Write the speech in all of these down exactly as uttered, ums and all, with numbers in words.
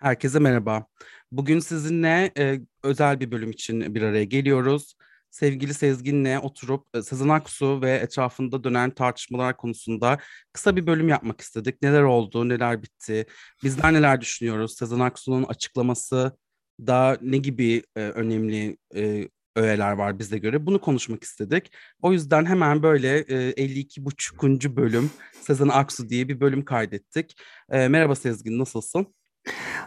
Herkese merhaba. Bugün sizinle e, özel bir bölüm için bir araya geliyoruz. Sevgili Sezgin'le oturup e, Sezen Aksu ve etrafında dönen tartışmalar konusunda kısa bir bölüm yapmak istedik. Neler oldu, neler bitti, bizler neler düşünüyoruz? Sezen Aksu'nun açıklaması da ne gibi e, önemli e, öğeler var bize göre? Bunu konuşmak istedik. O yüzden hemen böyle e, elli iki buçuk. bölüm Sezen Aksu diye bir bölüm kaydettik. E, merhaba Sezgin, nasılsın?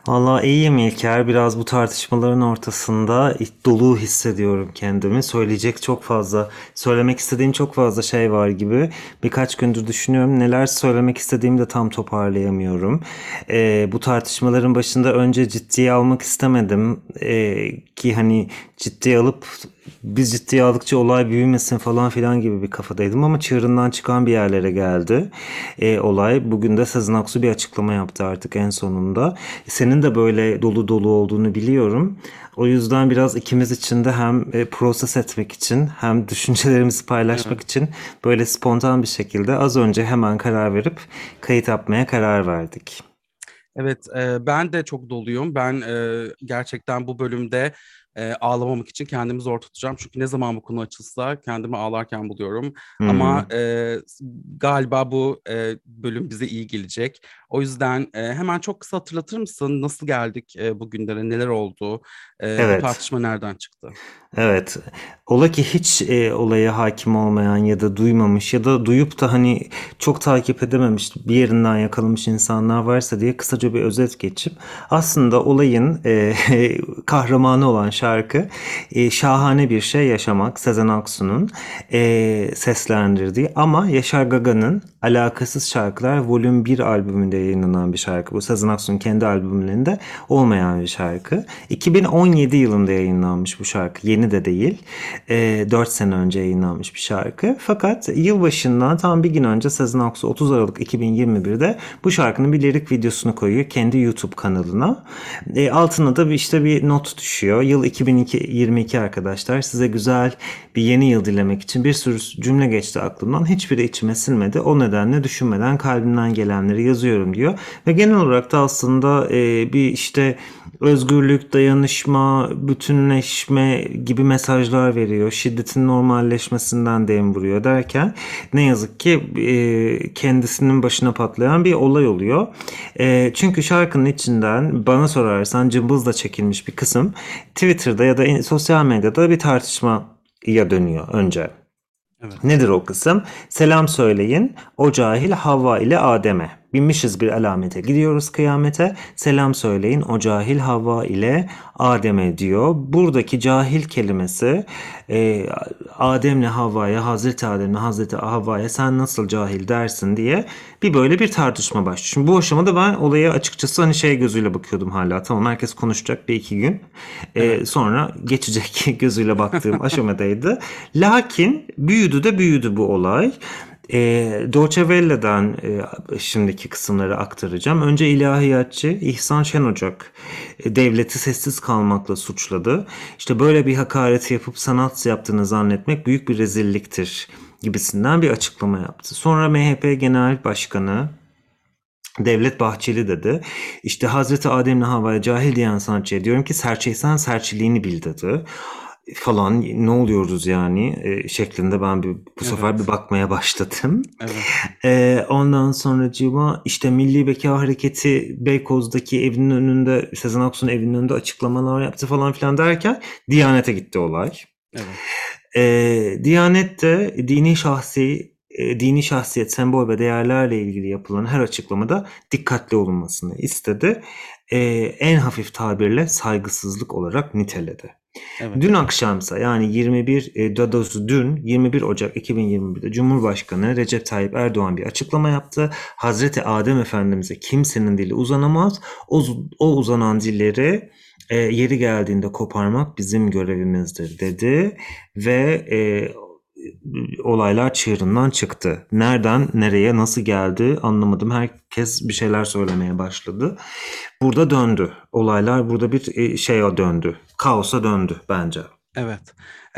Valla iyiyim İlker. Biraz bu tartışmaların ortasında dolu hissediyorum kendimi. Söyleyecek çok fazla, söylemek istediğim çok fazla şey var gibi. Birkaç gündür düşünüyorum. Neler söylemek istediğimi de tam toparlayamıyorum. Ee, bu tartışmaların başında önce ciddiye almak istemedim. Ee, ki hani ciddiye alıp biz ciddiye aldıkça olay büyümesin falan filan gibi bir kafadaydım. Ama çığırından çıkan bir yerlere geldi ee, olay. Bugün de Sezen Aksu bir açıklama yaptı artık en sonunda. Senin de böyle dolu dolu olduğunu biliyorum. O yüzden biraz ikimiz için de hem proses etmek için hem düşüncelerimizi paylaşmak evet. için böyle spontan bir şekilde az önce hemen karar verip kayıt yapmaya karar verdik. Evet, e, ben de çok doluyum. Ben e, gerçekten bu bölümde e, ağlamamak için kendimi zor tutacağım. Çünkü ne zaman bu konu açılsa kendimi ağlarken buluyorum. Hmm. Ama e, galiba bu e, bölüm bize iyi gelecek. O yüzden e, hemen çok kısa hatırlatır mısın? Nasıl geldik e, bugünlere? Neler oldu? E, evet. Bu tartışma nereden çıktı? Evet. Ola ki hiç e, olaya hakim olmayan ya da duymamış ya da duyup da hani çok takip edememiş, bir yerinden yakalamış insanlar varsa diye kısaca bir özet geçip aslında olayın e, kahramanı olan şarkı e, Şahane Bir Şey Yaşamak, Sezen Aksu'nun e, seslendirdiği ama Yaşar Gaga'nın Alakasız Şarkılar Volüm bir albümünde yayınlanan bir şarkı. Bu Sezen Aksu'nun kendi albümlerinde olmayan bir şarkı. iki bin on yedi yılında yayınlanmış bu şarkı. Yeni de değil. E, dört sene önce yayınlanmış bir şarkı. Fakat yılbaşından tam bir gün önce Sezen Aksu otuz Aralık iki bin yirmi bir'de bu şarkının bir lirik videosunu koyuyor kendi YouTube kanalına. E, altına da bir, işte bir not düşüyor. Yıl iki bin yirmi iki arkadaşlar, size güzel bir yeni yıl dilemek için bir sürü cümle geçti aklımdan. Hiçbiri içime sinmedi. O nedenle düşünmeden kalbimden gelenleri yazıyorum diyor. Ve genel olarak da aslında e, bir işte özgürlük, dayanışma, bütünleşme gibi mesajlar veriyor. Şiddetin normalleşmesinden dem vuruyor derken ne yazık ki e, kendisinin başına patlayan bir olay oluyor. E, çünkü şarkının içinden bana sorarsan cımbızla çekilmiş bir kısım Twitter'da ya da sosyal medyada bir tartışmaya dönüyor önce. Evet. Nedir o kısım? Selam söyleyin o cahil Havva ile Adem'e. Binmişiz bir alamete, gidiyoruz kıyamete. Selam söyleyin o cahil Havva ile Adem'e diyor. Buradaki cahil kelimesi e, Adem'le Havva'ya, Hazreti Adem'le Hazreti Havva'ya sen nasıl cahil dersin diye bir böyle bir tartışma başlıyor. Şimdi bu aşamada ben olaya açıkçası hani şey gözüyle bakıyordum hala. Tamam, herkes konuşacak bir iki gün. E, evet. Sonra geçecek gözüyle baktığım aşamadaydı. Lakin büyüdü de büyüdü bu olay. E, Deutsche Welle'den e, şimdiki kısımları aktaracağım. Önce ilahiyatçı İhsan Şenocak e, devleti sessiz kalmakla suçladı. İşte böyle bir hakareti yapıp sanat yaptığını zannetmek büyük bir rezilliktir gibisinden bir açıklama yaptı. Sonra M H P Genel Başkanı Devlet Bahçeli dedi. İşte Hazreti Adem'le Havva'ya cahil diyen sanatçıya diyorum ki serçeysen serçiliğini bil dedi. Falan ne oluyoruz yani e, şeklinde ben bir, bu evet. sefer bir bakmaya başladım. Evet. E, ondan sonra cima işte Milli Beka Hareketi Beykoz'daki evinin önünde, Sezen Aksu'nun evinin önünde açıklamalar yaptı falan filan derken Diyanet'e gitti olay. Evet. E, Diyanet de dini şahsi dini şahsiyet, sembol ve değerlerle ilgili yapılan her açıklamada dikkatli olunmasını istedi. Ee, en hafif tabirle saygısızlık olarak niteledi. Evet. Dün akşamsa yani yirmi bir Ocak iki bin yirmi bir'de Cumhurbaşkanı Recep Tayyip Erdoğan bir açıklama yaptı. Hazreti Adem Efendimiz'e kimsenin dili uzanamaz. O, o uzanan dilleri e, yeri geldiğinde koparmak bizim görevimizdir dedi ve e, olaylar çığırından çıktı. Nereden, nereye, nasıl geldi anlamadım. Herkes bir şeyler söylemeye başladı. Burada döndü. Olaylar burada bir şeye döndü. Kaosa döndü bence. Evet.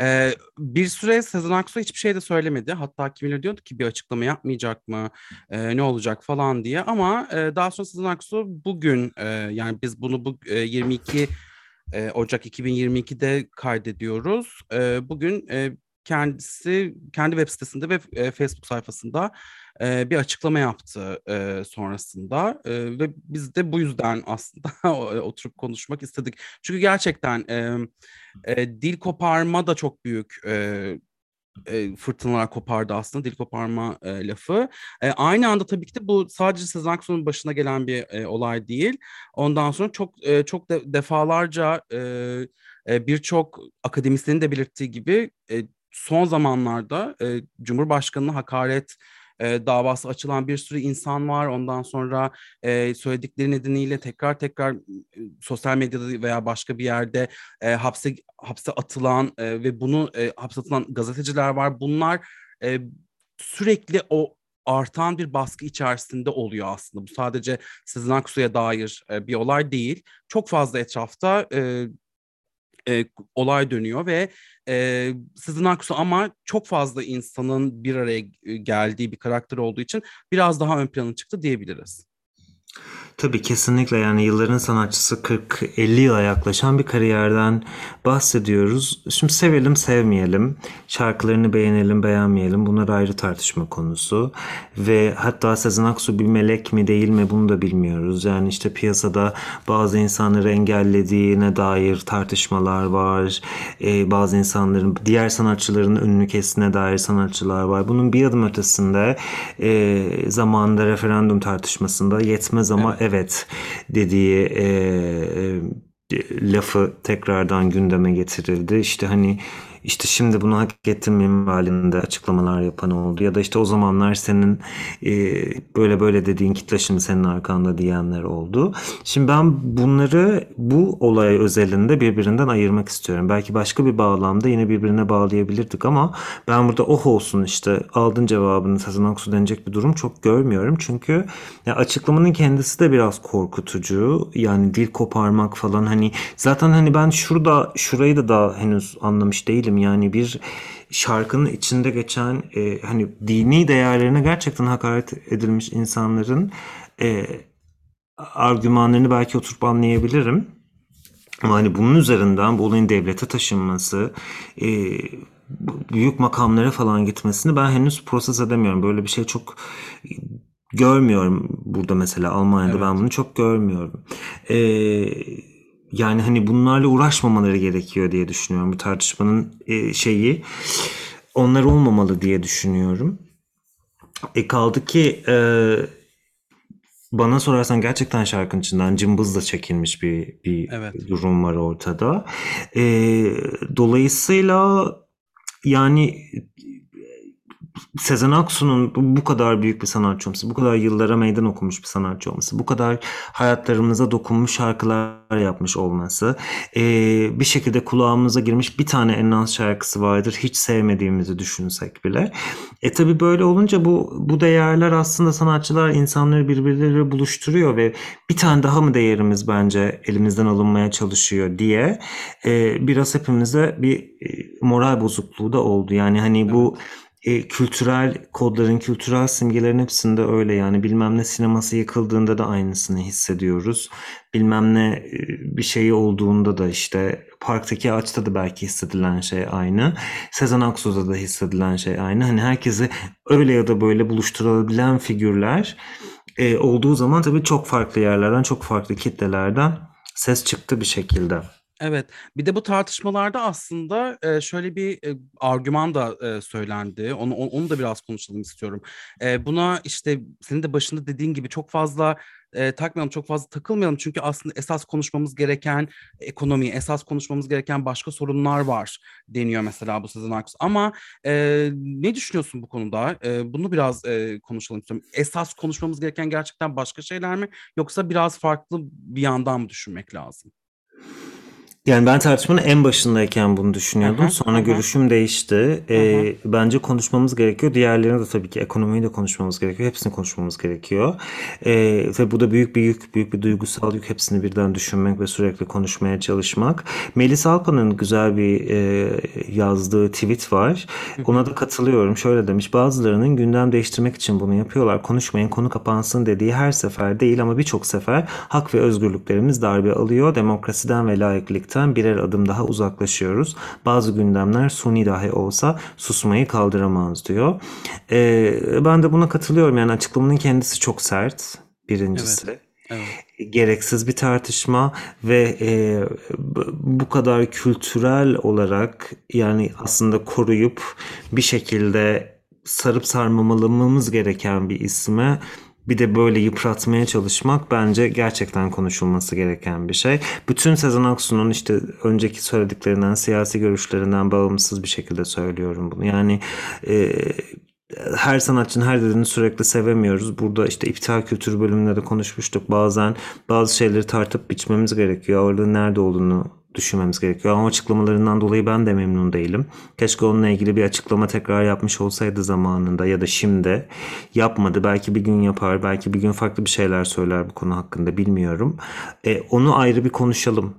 Ee, bir süre Sezen Aksu hiçbir şey de söylemedi. Hatta kimileri diyordu ki bir açıklama yapmayacak mı, e, ne olacak falan diye. Ama e, daha sonra Sezen Aksu bugün, e, yani biz bunu bu e, yirmi iki Ocak iki bin yirmi iki'de kaydediyoruz. E, bugün e, kendisi kendi web sitesinde ve e, Facebook sayfasında e, bir açıklama yaptı e, sonrasında. E, ve biz de bu yüzden aslında oturup konuşmak istedik. Çünkü gerçekten e, e, dil koparma da çok büyük e, e, fırtınalar kopardı aslında, dil koparma e, lafı. E, aynı anda tabii ki de bu sadece Sezen Aksu'nun başına gelen bir e, olay değil. Ondan sonra çok e, çok de, defalarca e, e, birçok akademisyenin de belirttiği gibi e, son zamanlarda e, Cumhurbaşkanı'na hakaret e, davası açılan bir sürü insan var. Ondan sonra e, söyledikleri nedeniyle tekrar tekrar e, sosyal medyada veya başka bir yerde e, hapse hapse atılan e, ve bunu e, hapse atılan gazeteciler var. Bunlar e, sürekli o artan bir baskı içerisinde oluyor aslında. Bu sadece Sezen Aksu'ya dair e, bir olay değil. Çok fazla etrafta E, E, olay dönüyor ve e, Sezen Aksu ama çok fazla insanın bir araya geldiği bir karakter olduğu için biraz daha ön plana çıktı diyebiliriz. Tabii, kesinlikle. Yani yılların sanatçısı, kırk elli yıla yaklaşan bir kariyerden bahsediyoruz. Şimdi sevelim sevmeyelim, şarkılarını beğenelim beğenmeyelim, bunlar ayrı tartışma konusu. Ve hatta Sezen Aksu bir melek mi değil mi bunu da bilmiyoruz. Yani işte piyasada bazı insanları engellediğine dair tartışmalar var. Ee, bazı insanların, diğer sanatçıların önünü kesine dair sanatçılar var. Bunun bir adım ötesinde e, zamanında referandum tartışmasında yetmez ama evet dediği e, e, lafı tekrardan gündeme getirildi. İşte hani işte şimdi bunu hak ettim minvalinde açıklamalar yapan oldu. Ya da işte o zamanlar senin e, böyle böyle dediğin kitle şimdi senin arkanda diyenler oldu. Şimdi ben bunları bu olay özelinde birbirinden ayırmak istiyorum. Belki başka bir bağlamda yine birbirine bağlayabilirdik ama ben burada oh olsun işte aldın cevabını Sezen Aksu denecek bir durum çok görmüyorum. Çünkü açıklamanın kendisi de biraz korkutucu. Yani dil koparmak falan, hani zaten hani ben şurada şurayı da daha henüz anlamış değilim. Yani bir şarkının içinde geçen e, hani dini değerlerine gerçekten hakaret edilmiş insanların e, argümanlarını belki oturup anlayabilirim. Ama hani bunun üzerinden bu olayın devlete taşınması, e, büyük makamlara falan gitmesini ben henüz proses edemiyorum. Böyle bir şey çok görmüyorum burada, mesela Almanya'da evet. Ben bunu çok görmüyorum. Eee Yani hani bunlarla uğraşmamaları gerekiyor diye düşünüyorum. Bu tartışmanın şeyi onlar olmamalı diye düşünüyorum. E kaldı ki e, bana sorarsan gerçekten şarkının içinden cımbızla çekilmiş bir, bir evet. durum var ortada. E, dolayısıyla yani Sezen Aksu'nun bu kadar büyük bir sanatçı olması, bu kadar yıllara meydan okumuş bir sanatçı olması, bu kadar hayatlarımıza dokunmuş şarkılar yapmış olması, bir şekilde kulağımıza girmiş bir tane en az şarkısı vardır hiç sevmediğimizi düşünsek bile. E tabii böyle olunca bu bu değerler aslında sanatçılar, insanları birbirleriyle buluşturuyor ve bir tane daha mı değerimiz bence elimizden alınmaya çalışıyor diye biraz hepimize bir moral bozukluğu da oldu. Yani hani bu E, kültürel kodların, kültürel simgelerin hepsinde öyle. Yani bilmem ne sineması yıkıldığında da aynısını hissediyoruz. Bilmem ne e, bir şeyi olduğunda da, işte parktaki ağaçta da belki hissedilen şey aynı. Sezen Aksu'da da hissedilen şey aynı. Hani herkesi öyle ya da böyle buluşturabilen figürler e, olduğu zaman tabii çok farklı yerlerden, çok farklı kitlelerden ses çıktı bir şekilde. Evet, bir de bu tartışmalarda aslında şöyle bir argüman da söylendi. Onu onu da biraz konuşalım istiyorum. Buna işte senin de başında dediğin gibi çok fazla E, takmayalım, çok fazla takılmayalım çünkü aslında esas konuşmamız gereken ekonomi, esas konuşmamız gereken başka sorunlar var deniyor mesela bu Sezen Aksu. Ama e, ne düşünüyorsun bu konuda? E, bunu biraz e, konuşalım istiyorum. Esas konuşmamız gereken gerçekten başka şeyler mi, yoksa biraz farklı bir yandan mı düşünmek lazım? Yani ben tartışmanın en başındayken bunu düşünüyordum. Aha, Sonra aha. görüşüm değişti. Ee, bence konuşmamız gerekiyor. Diğerlerini de tabii ki, ekonomiyi de konuşmamız gerekiyor. Hepsini konuşmamız gerekiyor. Ee, tabii bu da büyük bir yük, büyük bir duygusal yük. Hepsini birden düşünmek ve sürekli konuşmaya çalışmak. Melis Alpan'ın güzel bir e, yazdığı tweet var. Ona da katılıyorum. Şöyle demiş: bazılarının gündem değiştirmek için bunu yapıyorlar. Konuşmayın, konu kapansın dediği her sefer değil ama birçok sefer hak ve özgürlüklerimiz darbe alıyor. Demokrasiden ve laiklikten birer adım daha uzaklaşıyoruz. Bazı gündemler suni dahi olsa susmayı kaldıramaz diyor. Ee, ben de buna katılıyorum. Yani açıklamanın kendisi çok sert. Birincisi. Evet. Evet. Gereksiz bir tartışma ve e, bu kadar kültürel olarak, yani aslında koruyup bir şekilde sarıp sarmalamamız gereken bir isme bir de böyle yıpratmaya çalışmak bence gerçekten konuşulması gereken bir şey. Bütün Sezen Aksu'nun işte önceki söylediklerinden, siyasi görüşlerinden bağımsız bir şekilde söylüyorum bunu. Yani e, her sanatçının her dediğini sürekli sevemiyoruz. Burada işte iptal kültür bölümünde de konuşmuştuk. Bazen bazı şeyleri tartıp biçmemiz gerekiyor. Orada nerede olduğunu düşünmemiz gerekiyor. Ama açıklamalarından dolayı ben de memnun değilim. Keşke onunla ilgili bir açıklama tekrar yapmış olsaydı zamanında ya da şimdi. Yapmadı. Belki bir gün yapar. Belki bir gün farklı bir şeyler söyler bu konu hakkında, bilmiyorum. E, onu ayrı bir konuşalım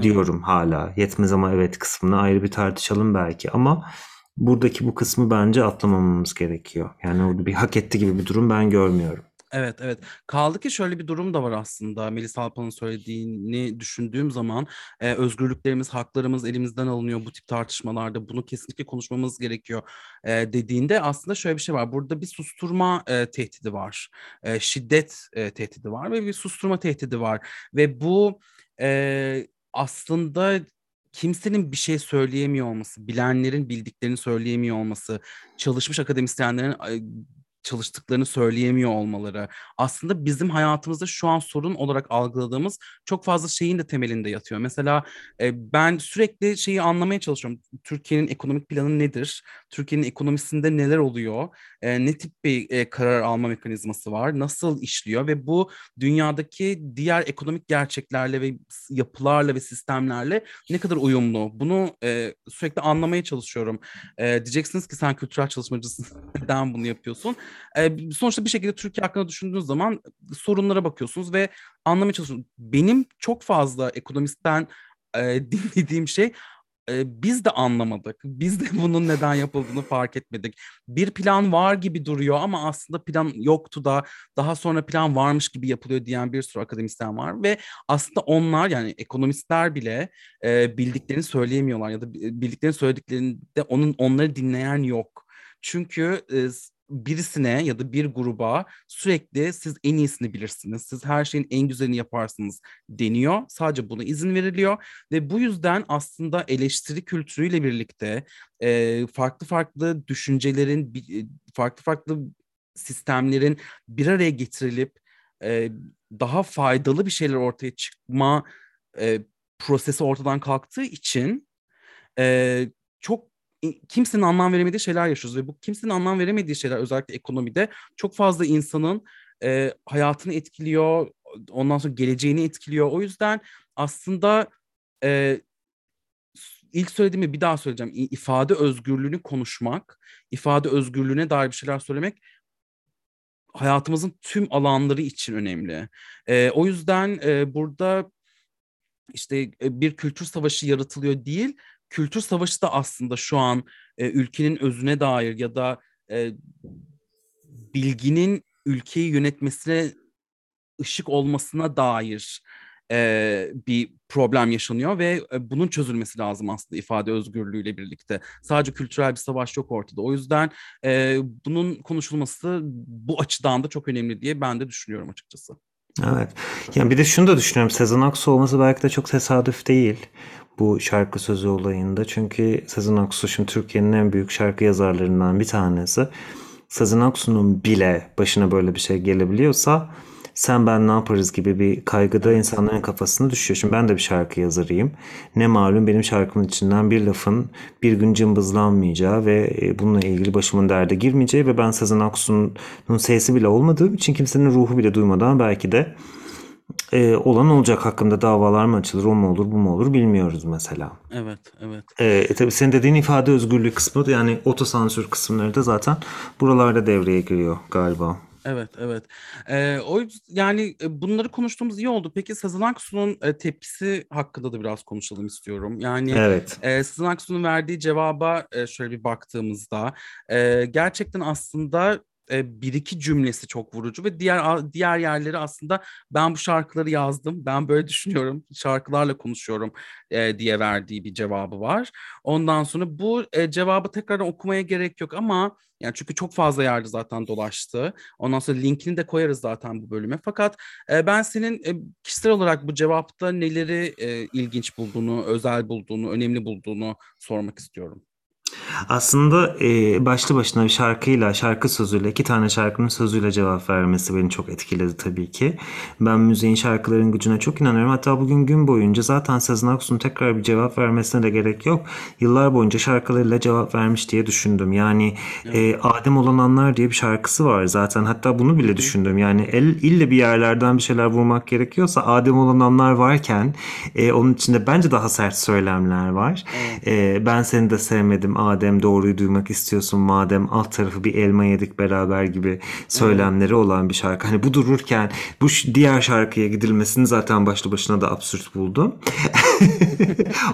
diyorum hala. Yetmez ama evet kısmını ayrı bir tartışalım belki, ama buradaki bu kısmı bence atlamamamız gerekiyor. Yani orada bir hak etti gibi bir durum ben görmüyorum. Evet evet. Kaldı ki şöyle bir durum da var aslında. Melis Alpan'ın söylediğini düşündüğüm zaman e, özgürlüklerimiz, haklarımız elimizden alınıyor bu tip tartışmalarda. Bunu kesinlikle konuşmamız gerekiyor e, dediğinde aslında şöyle bir şey var. Burada bir susturma e, tehdidi var. E, şiddet e, tehdidi var ve bir susturma tehdidi var. Ve bu e, aslında kimsenin bir şey söyleyemiyor olması, bilenlerin bildiklerini söyleyemiyor olması, çalışmış akademisyenlerin E, çalıştıklarını söyleyemiyor olmaları. Aslında bizim hayatımızda şu an sorun olarak algıladığımız çok fazla şeyin de temelinde yatıyor. Mesela e, ben sürekli şeyi anlamaya çalışıyorum. Türkiye'nin ekonomik planı nedir? Türkiye'nin ekonomisinde neler oluyor? E, ne tip bir e, karar alma mekanizması var? Nasıl işliyor? Ve bu dünyadaki diğer ekonomik gerçeklerle ve yapılarla ve sistemlerle ne kadar uyumlu? Bunu e, sürekli anlamaya çalışıyorum. E, diyeceksiniz ki sen kültürel çalışmacısın. Neden bunu yapıyorsun? Sonuçta bir şekilde Türkiye hakkında düşündüğünüz zaman sorunlara bakıyorsunuz ve anlamaya çalışıyorsunuz. Benim çok fazla ekonomistten e, dinlediğim şey, e, biz de anlamadık. Biz de bunun neden yapıldığını fark etmedik. Bir plan var gibi duruyor ama aslında plan yoktu da daha sonra plan varmış gibi yapılıyor diyen bir sürü akademisyen var. Ve aslında onlar, yani ekonomistler bile e, bildiklerini söyleyemiyorlar ya da bildiklerini söylediklerinde onun onları dinleyen yok. Çünkü E, birisine ya da bir gruba sürekli siz en iyisini bilirsiniz, siz her şeyin en güzelini yaparsınız deniyor. Sadece buna izin veriliyor ve bu yüzden aslında eleştiri kültürüyle birlikte e, farklı farklı düşüncelerin, farklı farklı sistemlerin bir araya getirilip e, daha faydalı bir şeyler ortaya çıkma e, prosesi ortadan kalktığı için e, çok kimsenin anlam veremediği şeyler yaşıyoruz ve bu kimsenin anlam veremediği şeyler özellikle ekonomide çok fazla insanın e, hayatını etkiliyor, ondan sonra geleceğini etkiliyor. O yüzden aslında e, ilk söylediğimi bir daha söyleyeceğim. İfade özgürlüğünü konuşmak, ifade özgürlüğüne dair bir şeyler söylemek hayatımızın tüm alanları için önemli. E, o yüzden e, burada işte bir kültür savaşı yaratılıyor değil. Kültür savaşı da aslında şu an e, ülkenin özüne dair ya da e, bilginin ülkeyi yönetmesine, ışık olmasına dair e, bir problem yaşanıyor ve e, bunun çözülmesi lazım aslında ifade özgürlüğüyle birlikte. Sadece kültürel bir savaş yok ortada. O yüzden e, bunun konuşulması bu açıdan da çok önemli diye ben de düşünüyorum açıkçası. Evet. Yani bir de şunu da düşünüyorum. Sezen Aksu olması belki de çok tesadüf değil bu şarkı sözü olayında. Çünkü Sezen Aksu şimdi Türkiye'nin en büyük şarkı yazarlarından bir tanesi. Sezen Aksu'nun bile başına böyle bir şey gelebiliyorsa sen ben ne yaparız gibi bir kaygıda insanların kafasına düşüyor. Şimdi ben de bir şarkı yazarıyım. Ne malum benim şarkımın içinden bir lafın bir gün cımbızlanmayacağı ve bununla ilgili başımın derde girmeyeceği ve ben Sezen Aksu'nun sesi bile olmadığım için kimsenin ruhu bile duymadan belki de Eee, olan olacak, hakkında davalar mı açılır, o mu olur, bu mu olur bilmiyoruz mesela. Evet, evet. Eee, e tabii senin dediğin ifade özgürlüğü kısmı, yani otosansür kısımları da zaten buralarda devreye giriyor galiba. Evet, evet. Eee, o yüz yani, eee, bunları konuştuğumuz iyi oldu. Peki Sezen Aksu'nun, eee, tepkisi hakkında da biraz konuşalım istiyorum. Yani, Evet. eee, Sezen Aksu'nun verdiği cevaba, eee, şöyle bir baktığımızda, eee, gerçekten aslında, eee, bir iki cümlesi çok vurucu ve diğer a diğer yerleri aslında "Ben bu şarkıları yazdım, ben böyle düşünüyorum, şarkılarla konuşuyorum." eee, diye verdiği bir cevabı var. Ondan sonra bu, eee, cevabı tekrardan okumaya gerek yok ama yani çünkü çok fazla yerde zaten dolaştı. Ondan sonra linkini de koyarız zaten bu bölüme. Fakat, eee, ben senin, eee, kişisel olarak bu cevapta neleri, eee, ilginç bulduğunu, özel bulduğunu, önemli bulduğunu sormak istiyorum. Aslında, eee, başlı başına bir şarkıyla, şarkı sözüyle, iki tane şarkının sözüyle cevap vermesi beni çok etkiledi tabii ki. Ben müziğin, şarkıların gücüne çok inanıyorum. Hatta bugün gün boyunca zaten Sezen Aksu'nun tekrar bir cevap vermesine de gerek yok. Yıllar boyunca şarkılarıyla cevap vermiş diye düşündüm. Yani, Evet. eee, Adem Olan Anlar diye bir şarkısı var zaten. Hatta bunu Hı bile hı. düşündüm. Yani el, ille bir yerlerden bir şeyler vurmak gerekiyorsa Adem Olan Anlar varken, eee, onun içinde bence daha sert söylemler var. Evet. Eee, ben seni de sevmedim Adem, doğruyu duymak istiyorsun madem, alt tarafı bir elma yedik beraber gibi Evet. söylemleri olan bir şarkı. Hani bu dururken bu ş- diğer şarkıya gidilmesini zaten başlı başına da absürt buldum.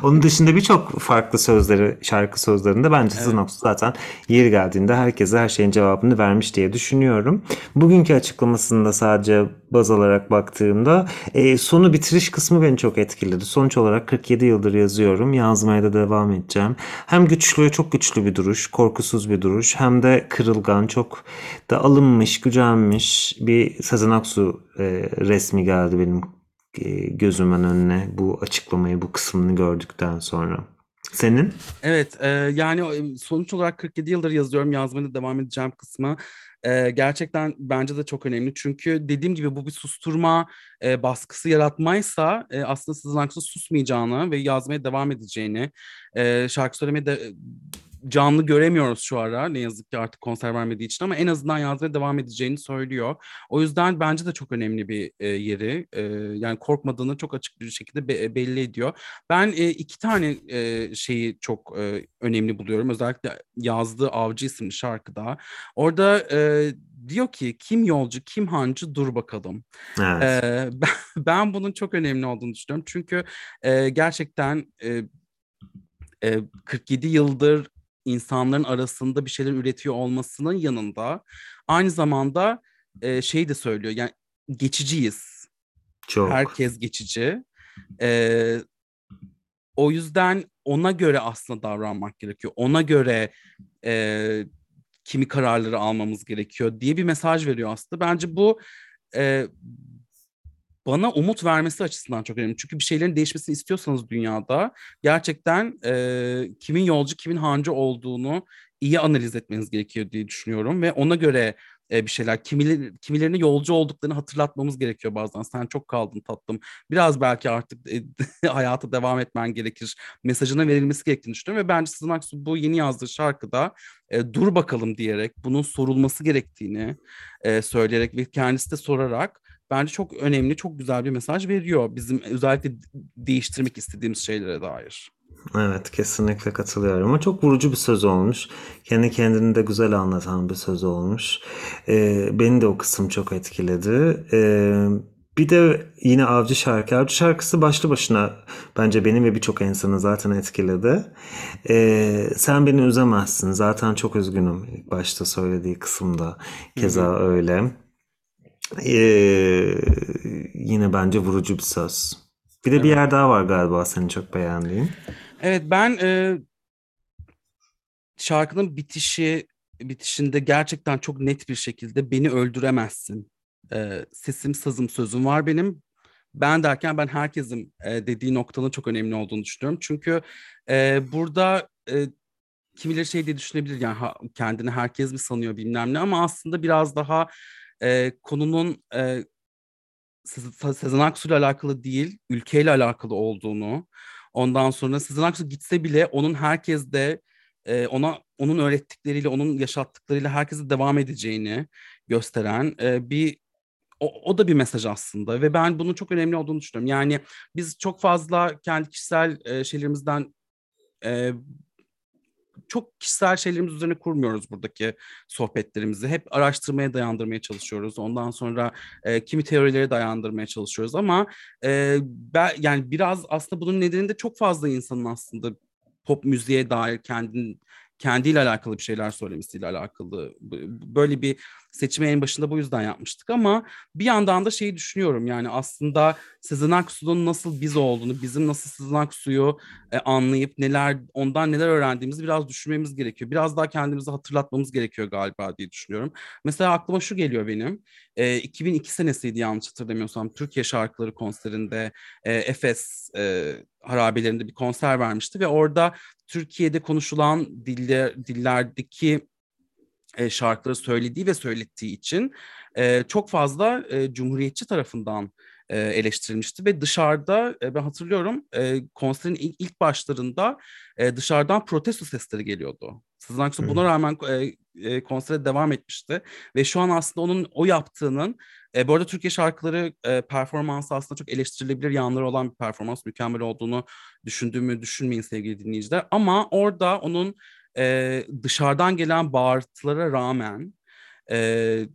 Onun dışında birçok farklı sözleri, şarkı sözlerinde bence Sezen Evet. Aksu zaten yeri geldiğinde herkese her şeyin cevabını vermiş diye düşünüyorum. Bugünkü açıklamasında sadece baz alarak baktığımda, eee, sonu, bitiriş kısmı beni çok etkiledi. Sonuç olarak kırk yedi yıldır yazıyorum. Yazmaya da devam edeceğim. Hem güçlü, çok güçlü bir duruş, korkusuz bir duruş, hem de kırılgan, çok da alınmış, gücenmiş bir Sezen Aksu, eee, resmi geldi benim, eee, gözümün önüne bu açıklamayı, bu kısmını gördükten sonra. Senin? Evet, eee, yani o, emm, sonuç olarak kırk yedi yıldır yazıyorum, yazmaya da devam edeceğim kısmı, eee, gerçekten bence de çok önemli. Çünkü dediğim gibi bu bir susturma, eee, baskısı yaratmaysa, eee, aslında Sezen Aksu susmayacağını ve yazmaya devam edeceğini, eee, şarkı söylemeye de, eee, canlı göremiyoruz şu ara ne yazık ki artık konser vermediği için ama en azından yazmaya devam edeceğini söylüyor. O yüzden bence de çok önemli bir, eee, yeri. Eee, yani korkmadığını çok açık bir şekilde be belli ediyor. Ben, eee, iki tane, eee, şeyi çok, eee, önemli buluyorum. Özellikle yazdığı Avcı isimli şarkıda. Orada, eee, diyor ki "Kim yolcu, kim hancı, dur bakalım." Evet. Eee, ben ben bunun çok önemli olduğunu düşünüyorum. Çünkü, eee, gerçekten, eee, eee, kırk yedi yıldır insanların arasında bir şeyler üretiyor olmasının yanında aynı zamanda, eee, şeyi de söylüyor. Yani geçiciyiz. Çok. Herkes geçici. Eee O yüzden ona göre aslında davranmak gerekiyor. Ona göre, eee, kimi kararları almamız gerekiyor diye bir mesaj veriyor aslında. Bence bu, eee, bana umut vermesi açısından çok önemli. Çünkü bir şeylerin değişmesini istiyorsanız dünyada gerçekten, eee, kimin yolcu kimin hancı olduğunu iyi analiz etmeniz gerekiyor diye düşünüyorum ve ona göre, eee, bir şeyler kimileri kimilerine yolcu olduklarını hatırlatmamız gerekiyor bazen. "Sen çok kaldın tatlım. Biraz belki artık, eee, hayata devam etmen gerekir." mesajına verilmesi gerektiğini düşünüyorum ve bence Sezen Aksu bu yeni yazdığı şarkıda, eee, "Dur bakalım" diyerek bunun sorulması gerektiğini, eee, söyleyerek ve kendisi de sorarak bence çok önemli, çok güzel bir mesaj veriyor bizim özellikle d değiştirmek istediğimiz şeylere dair. Evet, kesinlikle katılıyorum. Ama çok vurucu bir söz olmuş. Kendi kendini de güzel anlatan bir söz olmuş. Ee, beni de o kısım çok etkiledi. Ee, bir de yine Avcı şarkı. Avcı şarkısı başlı başına bence benim ve birçok insanı zaten etkiledi. Ee, sen beni üzemezsin. Zaten çok üzgünüm. İlk başta söylediği kısımda Hı hı. keza öyle. Ee, yine bence vurucu bir söz. Bir de bir Evet. yer daha var galiba senin çok beğendiğin. Evet ben, eee, şarkının bitişi bitişinde gerçekten çok net bir şekilde "Beni öldüremezsin. Eee, sesim, sazım, sözüm var benim. Ben derken ben herkesim." eee, dediği noktanın çok önemli olduğunu düşünüyorum. Çünkü, eee, burada, eee, kimileri şey diye düşünebilir yani ha, kendini herkes mi sanıyor bilmem ne ama aslında biraz daha, eee, konunun, eee, Seze Se Sezen Aksu'yla alakalı değil, ülkeyle alakalı olduğunu, ondan sonra Sezen Aksu gitse bile onun herkes de, eee, ona onun öğrettikleriyle, onun yaşattıklarıyla herkese devam edeceğini gösteren, eee, bir O, o da bir mesaj aslında ve ben bunun çok önemli olduğunu düşünüyorum. Yani biz çok fazla kendi kişisel e, şeylerimizden, e, çok kişisel şeylerimiz üzerine kurmuyoruz buradaki sohbetlerimizi. Hep araştırmaya dayandırmaya çalışıyoruz. Ondan sonra e, kimi teorilere dayandırmaya çalışıyoruz. Ama e, ben, yani biraz aslında bunun nedeni de çok fazla insanın aslında pop müziğe dair kendini, kendiyle alakalı bir şeyler söylemesiyle alakalı. Böyle bir seçimi en başında bu yüzden yapmıştık ama bir yandan da şeyi düşünüyorum, yani aslında Sezen Aksu'nun nasıl biz olduğunu, bizim nasıl Sezen Aksu'yu e, anlayıp neler, ondan neler öğrendiğimizi biraz düşünmemiz gerekiyor. Biraz daha kendimizi hatırlatmamız gerekiyor galiba diye düşünüyorum. Mesela aklıma şu geliyor benim. E, iki bin iki senesiydi yanlış hatırlamıyorsam. Türkiye Şarkıları konserinde e, Efes e, harabelerinde bir konser vermişti ve orada Türkiye'de konuşulan diller, dillerdeki E, şarkıları söylediği ve söylettiği için e, çok fazla e, Cumhuriyetçi tarafından e, eleştirilmişti ve dışarıda e, ben hatırlıyorum e, konserin ilk, ilk başlarında e, dışarıdan protesto sesleri geliyordu. Sezen Aksu buna rağmen e, e, konsere devam etmişti ve şu an aslında onun o yaptığının e, bu arada Türkiye Şarkıları e, performansı aslında çok eleştirilebilir yanları olan bir performans, mükemmel olduğunu düşündüğümü düşünmeyin sevgili dinleyiciler, ama orada onun Ee, dışarıdan gelen bağırtılara rağmen e,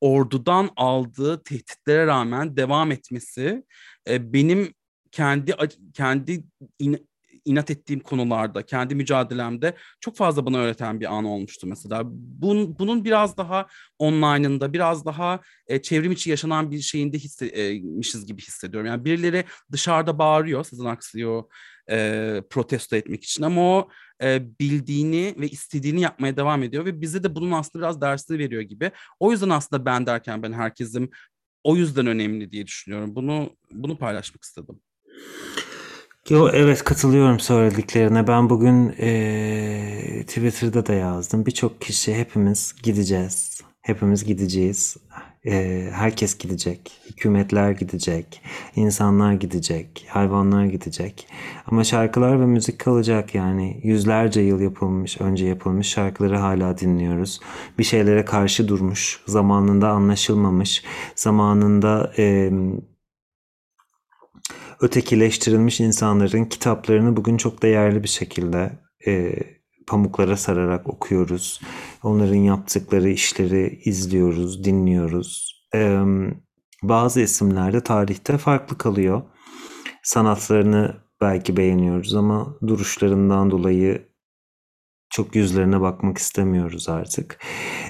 ordudan aldığı tehditlere rağmen devam etmesi e, benim kendi kendi in, inat ettiğim konularda, kendi mücadelemde çok fazla bana öğreten bir an olmuştu mesela. Bun, bunun biraz daha online'ında, biraz daha e, çevrim içi yaşanan bir şeyinde hissetmişiz gibi hissediyorum. Yani birileri dışarıda bağırıyor, Sezen Aksu'yu E, protesto etmek için, ama o e, bildiğini ve istediğini yapmaya devam ediyor ve bize de bunun aslında biraz dersini veriyor gibi. O yüzden aslında ben derken ben herkesim o yüzden önemli diye düşünüyorum. Bunu bunu paylaşmak istedim. Yo, evet, katılıyorum söylediklerine. Ben bugün e, Twitter'da da yazdım. Birçok kişi hepimiz gideceğiz. Hepimiz gideceğiz. E, herkes gidecek. Hükümetler gidecek. İnsanlar gidecek. Hayvanlar gidecek. Ama şarkılar ve müzik kalacak yani. Yüzlerce yıl yapılmış, önce yapılmış şarkıları hala dinliyoruz. Bir şeylere karşı durmuş. Zamanında anlaşılmamış. Zamanında E, ötekileştirilmiş insanların kitaplarını bugün çok değerli bir şekilde e, pamuklara sararak okuyoruz. Onların yaptıkları işleri izliyoruz, dinliyoruz. E, bazı isimlerde tarihte farklı kalıyor. Sanatlarını belki beğeniyoruz ama duruşlarından dolayı çok yüzlerine bakmak istemiyoruz artık.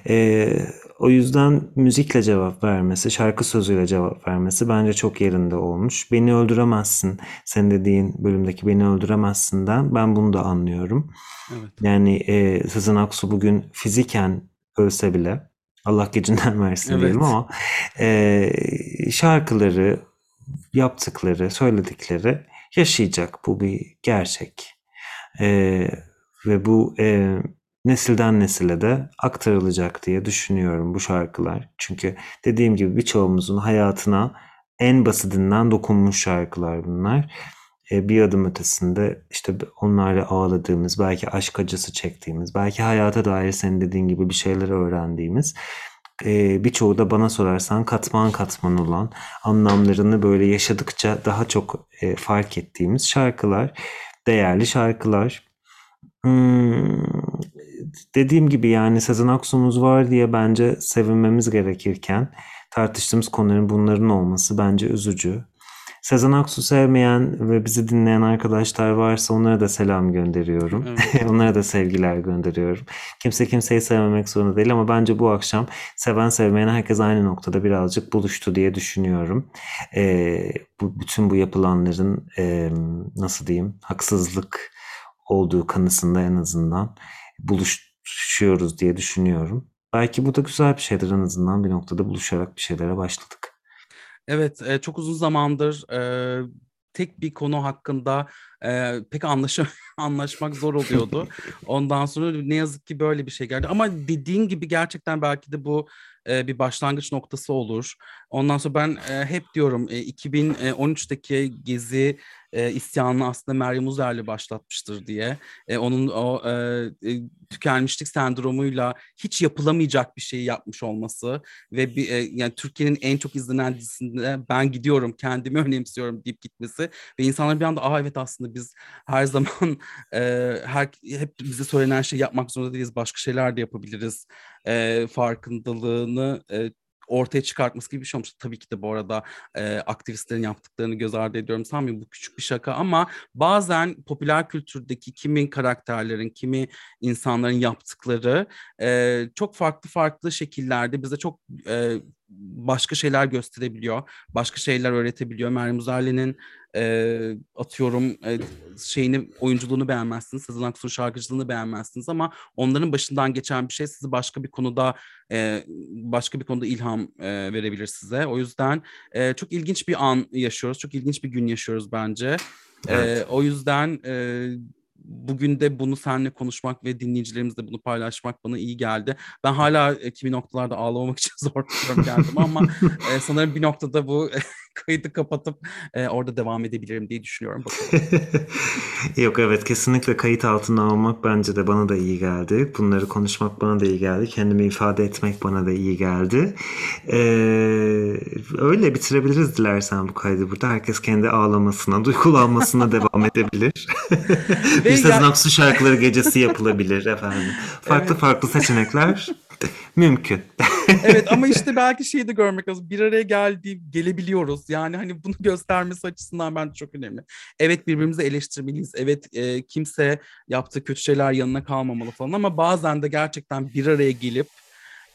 E, o yüzden müzikle cevap vermesi, şarkı sözüyle cevap vermesi bence çok yerinde olmuş. Beni öldüremezsin, sen dediğin bölümdeki beni öldüremezsinden ben bunu da anlıyorum. Evet. Yani e, Sezen Aksu bugün fiziken ölse bile, Allah gecinden versin, evet, diyelim ama e, şarkıları, yaptıkları, söyledikleri yaşayacak. Bu bir gerçek. E, Ve bu e, nesilden nesile de aktarılacak diye düşünüyorum bu şarkılar. Çünkü dediğim gibi birçoğumuzun hayatına en basitinden dokunmuş şarkılar bunlar. E, bir adım ötesinde işte onlarla ağladığımız, belki aşk acısı çektiğimiz, belki hayata dair senin dediğin gibi bir şeyler öğrendiğimiz, e, birçoğu da bana sorarsan katman katman olan, anlamlarını böyle yaşadıkça daha çok e, fark ettiğimiz şarkılar, değerli şarkılar. Hmm, dediğim gibi yani Sezen Aksu'muz var diye bence sevinmemiz gerekirken tartıştığımız konuların bunların olması bence üzücü. Sezen Aksu sevmeyen ve bizi dinleyen arkadaşlar varsa onlara da selam gönderiyorum. Evet. Onlara da sevgiler gönderiyorum. Kimse kimseyi sevmemek zorunda değil ama bence bu akşam seven sevmeyen herkes aynı noktada birazcık buluştu diye düşünüyorum. Ee, bu, bütün bu yapılanların e, nasıl diyeyim haksızlık olduğu kanısında en azından buluşuyoruz diye düşünüyorum. Belki bu da güzel bir şeydir, en azından bir noktada buluşarak bir şeylere başladık. Evet, çok uzun zamandır tek bir konu hakkında pek anlaşa- anlaşmak zor oluyordu. Ondan sonra ne yazık ki böyle bir şey geldi. Ama dediğin gibi gerçekten belki de bu bir başlangıç noktası olur. Ondan sonra ben hep diyorum iki bin on üçteki Gezi e, isyanını aslında Meryem Uzerli başlatmıştır diye. E, onun o e, tükenmişlik sendromuyla hiç yapılamayacak bir şeyi yapmış olması ve bir, e, yani Türkiye'nin en çok izlenen dizisinde ben gidiyorum, kendimi önemsiyorum deyip gitmesi ve insanlar bir anda aa evet aslında biz her zaman e, her, hep bize söylenen şeyi yapmak zorunda değiliz, başka şeyler de yapabiliriz e, farkındalığını e, ortaya çıkartması gibi bir şey olmuş. Tabii ki de bu arada e, aktivistlerin yaptıklarını göz ardı ediyorum. Sanmıyorum, bu küçük bir şaka ama bazen popüler kültürdeki kimi karakterlerin, kimi insanların yaptıkları e, çok farklı farklı şekillerde bize çok e, başka şeyler gösterebiliyor. Başka şeyler öğretebiliyor. Meryem Uzerli'nin e, atıyorum e, şeyini, oyunculuğunu beğenmezsiniz. Sezen Aksu'nun şarkıcılığını beğenmezsiniz ama onların başından geçen bir şey sizi başka bir konuda e, başka bir konuda ilham e, verebilir size. O yüzden e, çok ilginç bir an yaşıyoruz. Çok ilginç bir gün yaşıyoruz bence. Evet. E, o yüzden e, bugün de bunu seninle konuşmak ve dinleyicilerimizle bunu paylaşmak bana iyi geldi. Ben hala e, kimi noktalarda ağlamamak için zorlanıyorum geldim ama e, sanırım bir noktada bu e, kaydı kapatıp e, orada devam edebilirim diye düşünüyorum. Yok evet, kesinlikle kayıt altına almak bence de bana da iyi geldi. Bunları konuşmak bana da iyi geldi. Kendimi ifade etmek bana da iyi geldi. Ee, öyle bitirebiliriz dilersen bu kaydı burada. Herkes kendi ağlamasına, duygulanmasına devam edebilir. Bir Sezen Aksu şarkıları gecesi yapılabilir efendim. Farklı evet. farklı seçenekler mümkün. Evet ama işte belki şeyi de görmek lazım. Bir araya geldi, gelebiliyoruz. Yani hani bunu göstermesi açısından bence çok önemli. Evet birbirimizi eleştirmeliyiz. Evet e, kimse yaptığı kötü şeyler yanına kalmamalı falan ama bazen de gerçekten bir araya gelip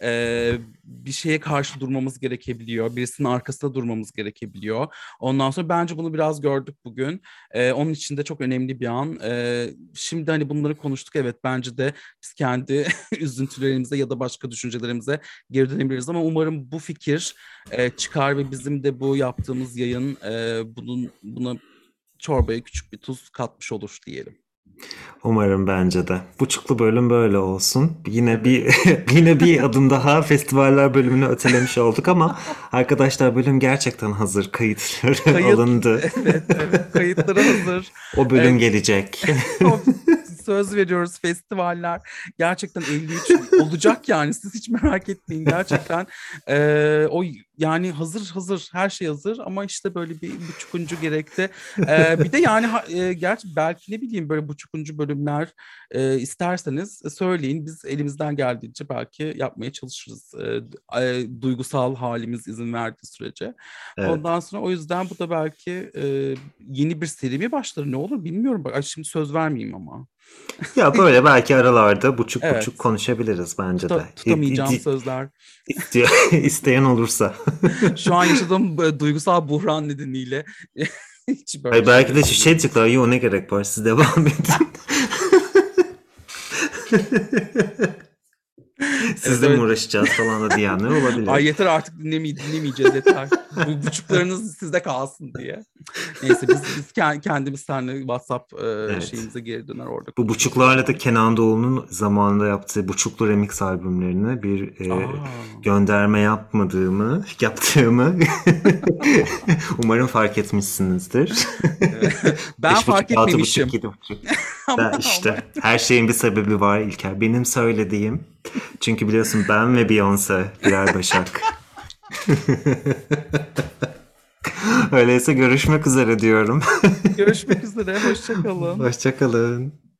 Ee, bir şeye karşı durmamız gerekebiliyor. Birisinin arkasında durmamız gerekebiliyor. Ondan sonra bence bunu biraz gördük bugün. Ee, onun için de çok önemli bir an. Ee, şimdi hani bunları konuştuk. Evet bence de biz kendi üzüntülerimize ya da başka düşüncelerimize geri dönebiliriz. Ama umarım bu fikir e, çıkar ve bizim de bu yaptığımız yayın e, bunun buna çorbaya küçük bir tuz katmış olur diyelim. Umarım bence de. Buçuklu bölüm böyle olsun. Yine bir yine bir adım daha festivaller bölümünü ötelemiş olduk ama arkadaşlar bölüm gerçekten hazır. Kayıtları Kayıt, alındı. Evet, evet, kayıtları hazır. O bölüm evet. gelecek. Söz veriyoruz, festivaller gerçekten elli üç olacak yani, siz hiç merak etmeyin gerçekten. Ee, o yani hazır hazır her şey hazır ama işte böyle bir buçukuncu gerekti. Ee, bir de yani e, gerçi belki ne bileyim böyle buçukuncu bölümler e, isterseniz söyleyin, biz elimizden geldiğince belki yapmaya çalışırız e, e, duygusal halimiz izin verdiği sürece. Evet. Ondan sonra o yüzden bu da belki e, yeni bir serimi başlar, ne olur bilmiyorum. Bak şimdi söz vermeyeyim ama. Ya böyle belki aralarda buçuk evet. buçuk konuşabiliriz bence de. Tutamayacağım sözler. İsteyen olursa. Şu an yaşadığım duygusal buhran nedeniyle hiç böyle. Hayır, belki de şey diyecekler, yo ne gerek var, siz devam edin. Sizle evet. mi uğraşacağız falan da diyenler olabilir. Ay yeter artık dinleme, dinlemeyeceğiz yeter. Bu buçuklarınız sizde kalsın diye. Neyse biz, biz kendimiz seninle WhatsApp evet. şeyimize geri döner orada. Bu buçuklarla da Kenan Doğulu'nun zamanında yaptığı buçuklu remix albümlerine bir e, gönderme yapmadığımı, yaptığımı umarım fark etmişsinizdir. Evet. Ben beş fark buçuk, etmemişim. Altı buçuk, yedi buçuk. Ben işte her şeyin bir sebebi var İlker. Benim söylediğim. Çünkü biliyorsun ben ve Beyoncé birer başak. Öyleyse görüşmek üzere diyorum. Görüşmek üzere. Hoşça kalın. Hoşça kalın.